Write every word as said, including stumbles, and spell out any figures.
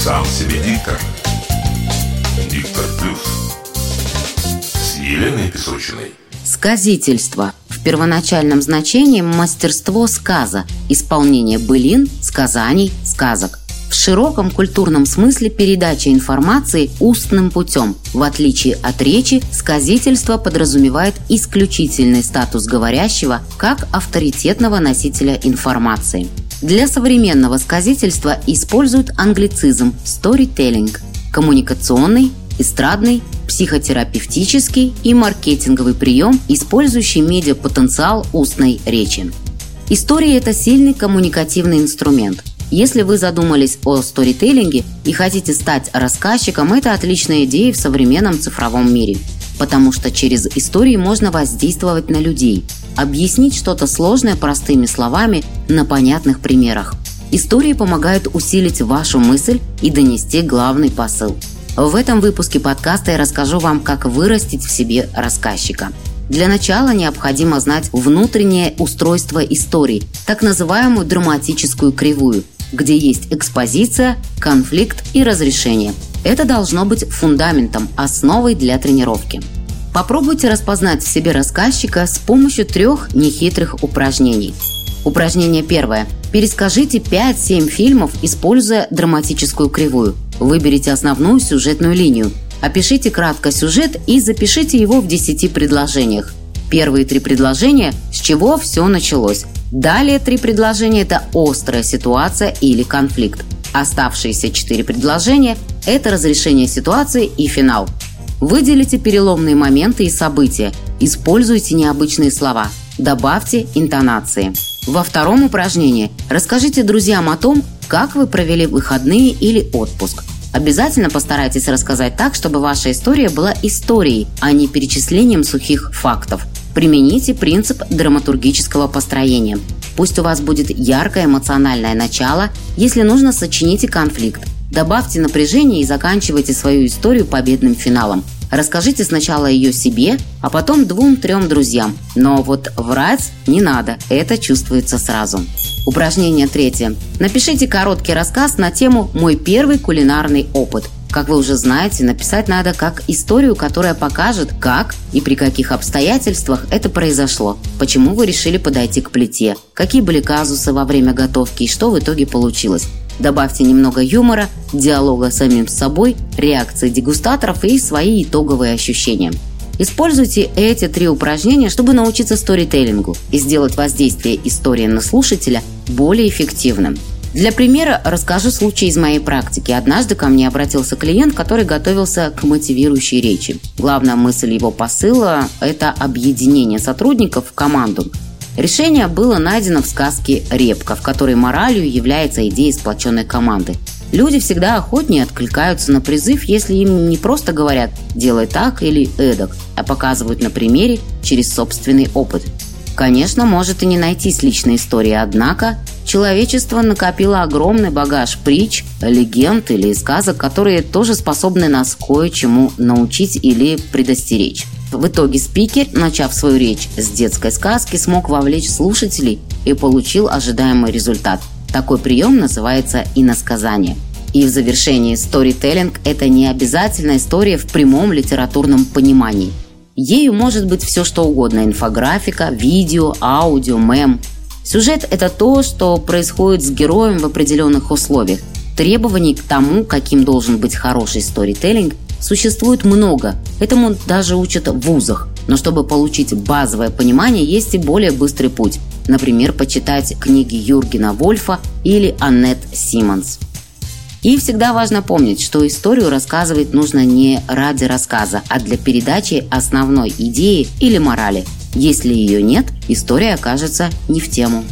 сам себе диктор. Диктор плюс. С Еленой Песочиной. Сказительство. В первоначальном значении мастерство сказа, исполнение былин, сказаний, сказок. В широком культурном смысле передача информации устным путем. В отличие от речи, сказительство подразумевает исключительный статус говорящего как авторитетного носителя информации. Для современного сказительства используют англицизм storytelling, коммуникационный, эстрадный, психотерапевтический и маркетинговый прием, использующий медиапотенциал устной речи. История – это сильный коммуникативный инструмент. Если вы задумались о сторителлинге и хотите стать рассказчиком, это отличная идея в современном цифровом мире, потому что через истории можно воздействовать на людей, объяснить что-то сложное простыми словами на понятных примерах. Истории помогают усилить вашу мысль и донести главный посыл. В этом выпуске подкаста я расскажу вам, как вырастить в себе рассказчика. Для начала необходимо знать внутреннее устройство истории, так называемую драматическую кривую, где есть экспозиция, конфликт и разрешение. Это должно быть фундаментом, основой для тренировки. Попробуйте распознать в себе рассказчика с помощью трех нехитрых упражнений. Упражнение первое. Перескажите пять-семь фильмов, используя драматическую кривую. Выберите основную сюжетную линию. Опишите кратко сюжет и запишите его в десяти предложениях. Первые три предложения – с чего все началось. Далее три предложения – это острая ситуация или конфликт. Оставшиеся четыре предложения – это разрешение ситуации и финал. Выделите переломные моменты и события. Используйте необычные слова. Добавьте интонации. Во втором упражнении расскажите друзьям о том, как вы провели выходные или отпуск. Обязательно постарайтесь рассказать так, чтобы ваша история была историей, а не перечислением сухих фактов. Примените принцип драматургического построения. Пусть у вас будет яркое эмоциональное начало, если нужно, сочините конфликт. Добавьте напряжение и заканчивайте свою историю победным финалом. Расскажите сначала ее себе, а потом двум-трем друзьям. Но вот врать не надо, это чувствуется сразу. Упражнение третье. Напишите короткий рассказ на тему «Мой первый кулинарный опыт». Как вы уже знаете, написать надо как историю, которая покажет, как и при каких обстоятельствах это произошло, почему вы решили подойти к плите, какие были казусы во время готовки и что в итоге получилось. Добавьте немного юмора, диалога с самим собой, реакции дегустаторов и свои итоговые ощущения. Используйте эти три упражнения, чтобы научиться сторителлингу и сделать воздействие истории на слушателя более эффективным. Для примера расскажу случай из моей практики. Однажды ко мне обратился клиент, который готовился к мотивирующей речи. Главная мысль его посыла – это объединение сотрудников в команду. Решение было найдено в сказке «Репка», в которой моралью является идея сплоченной команды. Люди всегда охотнее откликаются на призыв, если им не просто говорят «делай так» или «эдак», а показывают на примере через собственный опыт. Конечно, может и не найтись личной истории, однако человечество накопило огромный багаж притч, легенд или сказок, которые тоже способны нас кое-чему научить или предостеречь. В итоге спикер, начав свою речь с детской сказки, смог вовлечь слушателей и получил ожидаемый результат. Такой прием называется иносказание. И в завершении сторителлинг – это не обязательно история в прямом литературном понимании. Ею может быть все что угодно – инфографика, видео, аудио, мем. Сюжет – это то, что происходит с героем в определенных условиях. Требований к тому, каким должен быть хороший сторителлинг, существует много, этому даже учат в вузах. Но чтобы получить базовое понимание, есть и более быстрый путь. Например, почитать книги Юргена Вольфа или Аннетт Симмонс. И всегда важно помнить, что историю рассказывать нужно не ради рассказа, а для передачи основной идеи или морали. Если ее нет, история окажется не в тему.